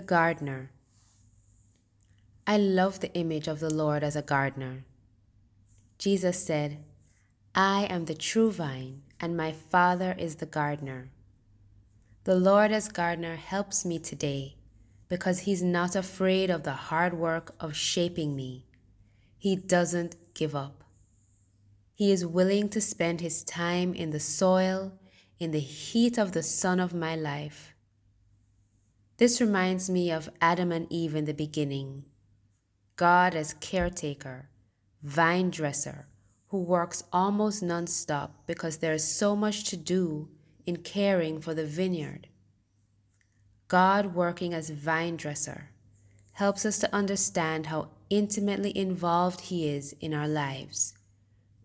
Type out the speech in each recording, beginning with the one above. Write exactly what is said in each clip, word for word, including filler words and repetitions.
the gardener. I love the image of the Lord as a gardener. Jesus said, I am the true vine, and my Father is the gardener. The Lord as gardener helps me today because he's not afraid of the hard work of shaping me. He doesn't give up. He is willing to spend his time in the soil, in the heat of the sun of my life. This reminds me of Adam and Eve in the beginning. God as caretaker, vine dresser, who works almost nonstop because there is so much to do in caring for the vineyard. God working as vine dresser helps us to understand how intimately involved he is in our lives,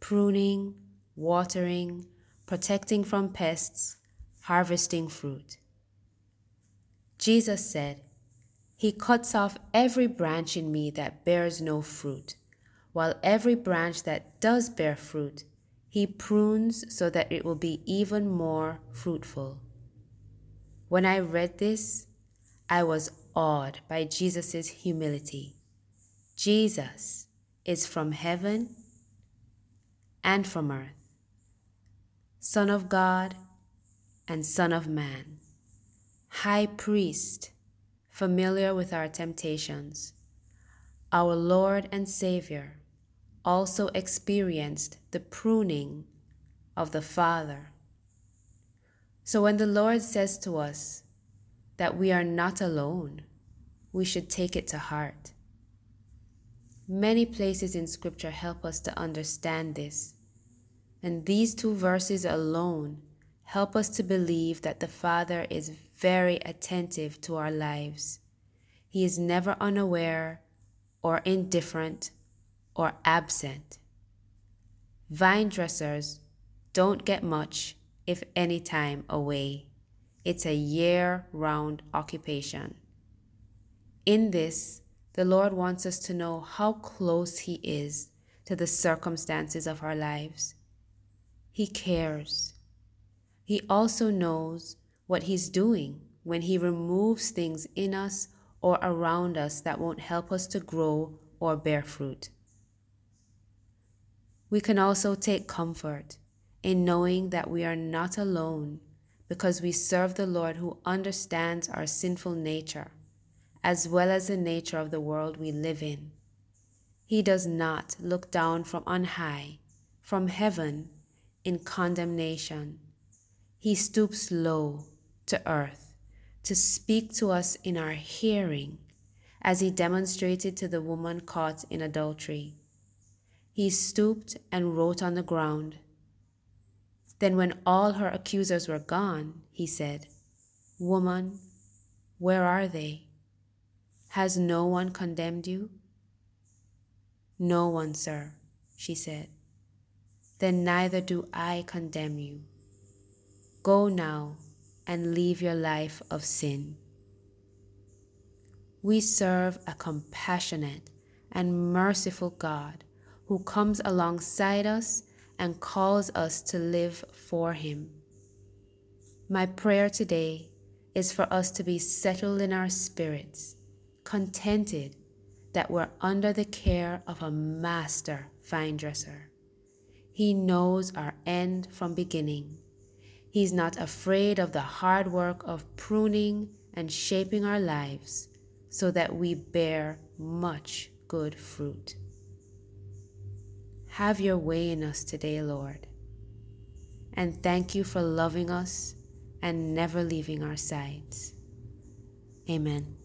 pruning, watering, protecting from pests, harvesting fruit. Jesus said, he cuts off every branch in me that bears no fruit, while every branch that does bear fruit, he prunes so that it will be even more fruitful. When I read this, I was awed by Jesus' humility. Jesus is from heaven and from earth, Son of God and Son of Man, High Priest, familiar with our temptations. Our Lord and Savior also experienced the pruning of the Father. So when the Lord says to us that we are not alone, we should take it to heart. Many places in Scripture help us to understand this, and these two verses alone help us to believe that the Father is very attentive to our lives. He is never unaware or indifferent or absent. Vine dressers don't get much, if any, time away. It's a year-round occupation. In this, the Lord wants us to know how close he is to the circumstances of our lives. He cares. He also knows what he's doing when he removes things in us or around us that won't help us to grow or bear fruit. We can also take comfort in knowing that we are not alone because we serve the Lord who understands our sinful nature as well as the nature of the world we live in. He does not look down from on high, from heaven, in condemnation. He stoops low to earth to speak to us in our hearing, as he demonstrated to the woman caught in adultery. He stooped and wrote on the ground. Then when all her accusers were gone, he said, Woman, where are they? Has no one condemned you? No one, sir, she said. Then neither do I condemn you. Go now and leave your life of sin. We serve a compassionate and merciful God who comes alongside us and calls us to live for him. My prayer today is for us to be settled in our spirits, contented that we're under the care of a master vine dresser. He knows our end from beginning. He's not afraid of the hard work of pruning and shaping our lives so that we bear much good fruit. Have your way in us today, Lord, and thank you for loving us and never leaving our sides. Amen.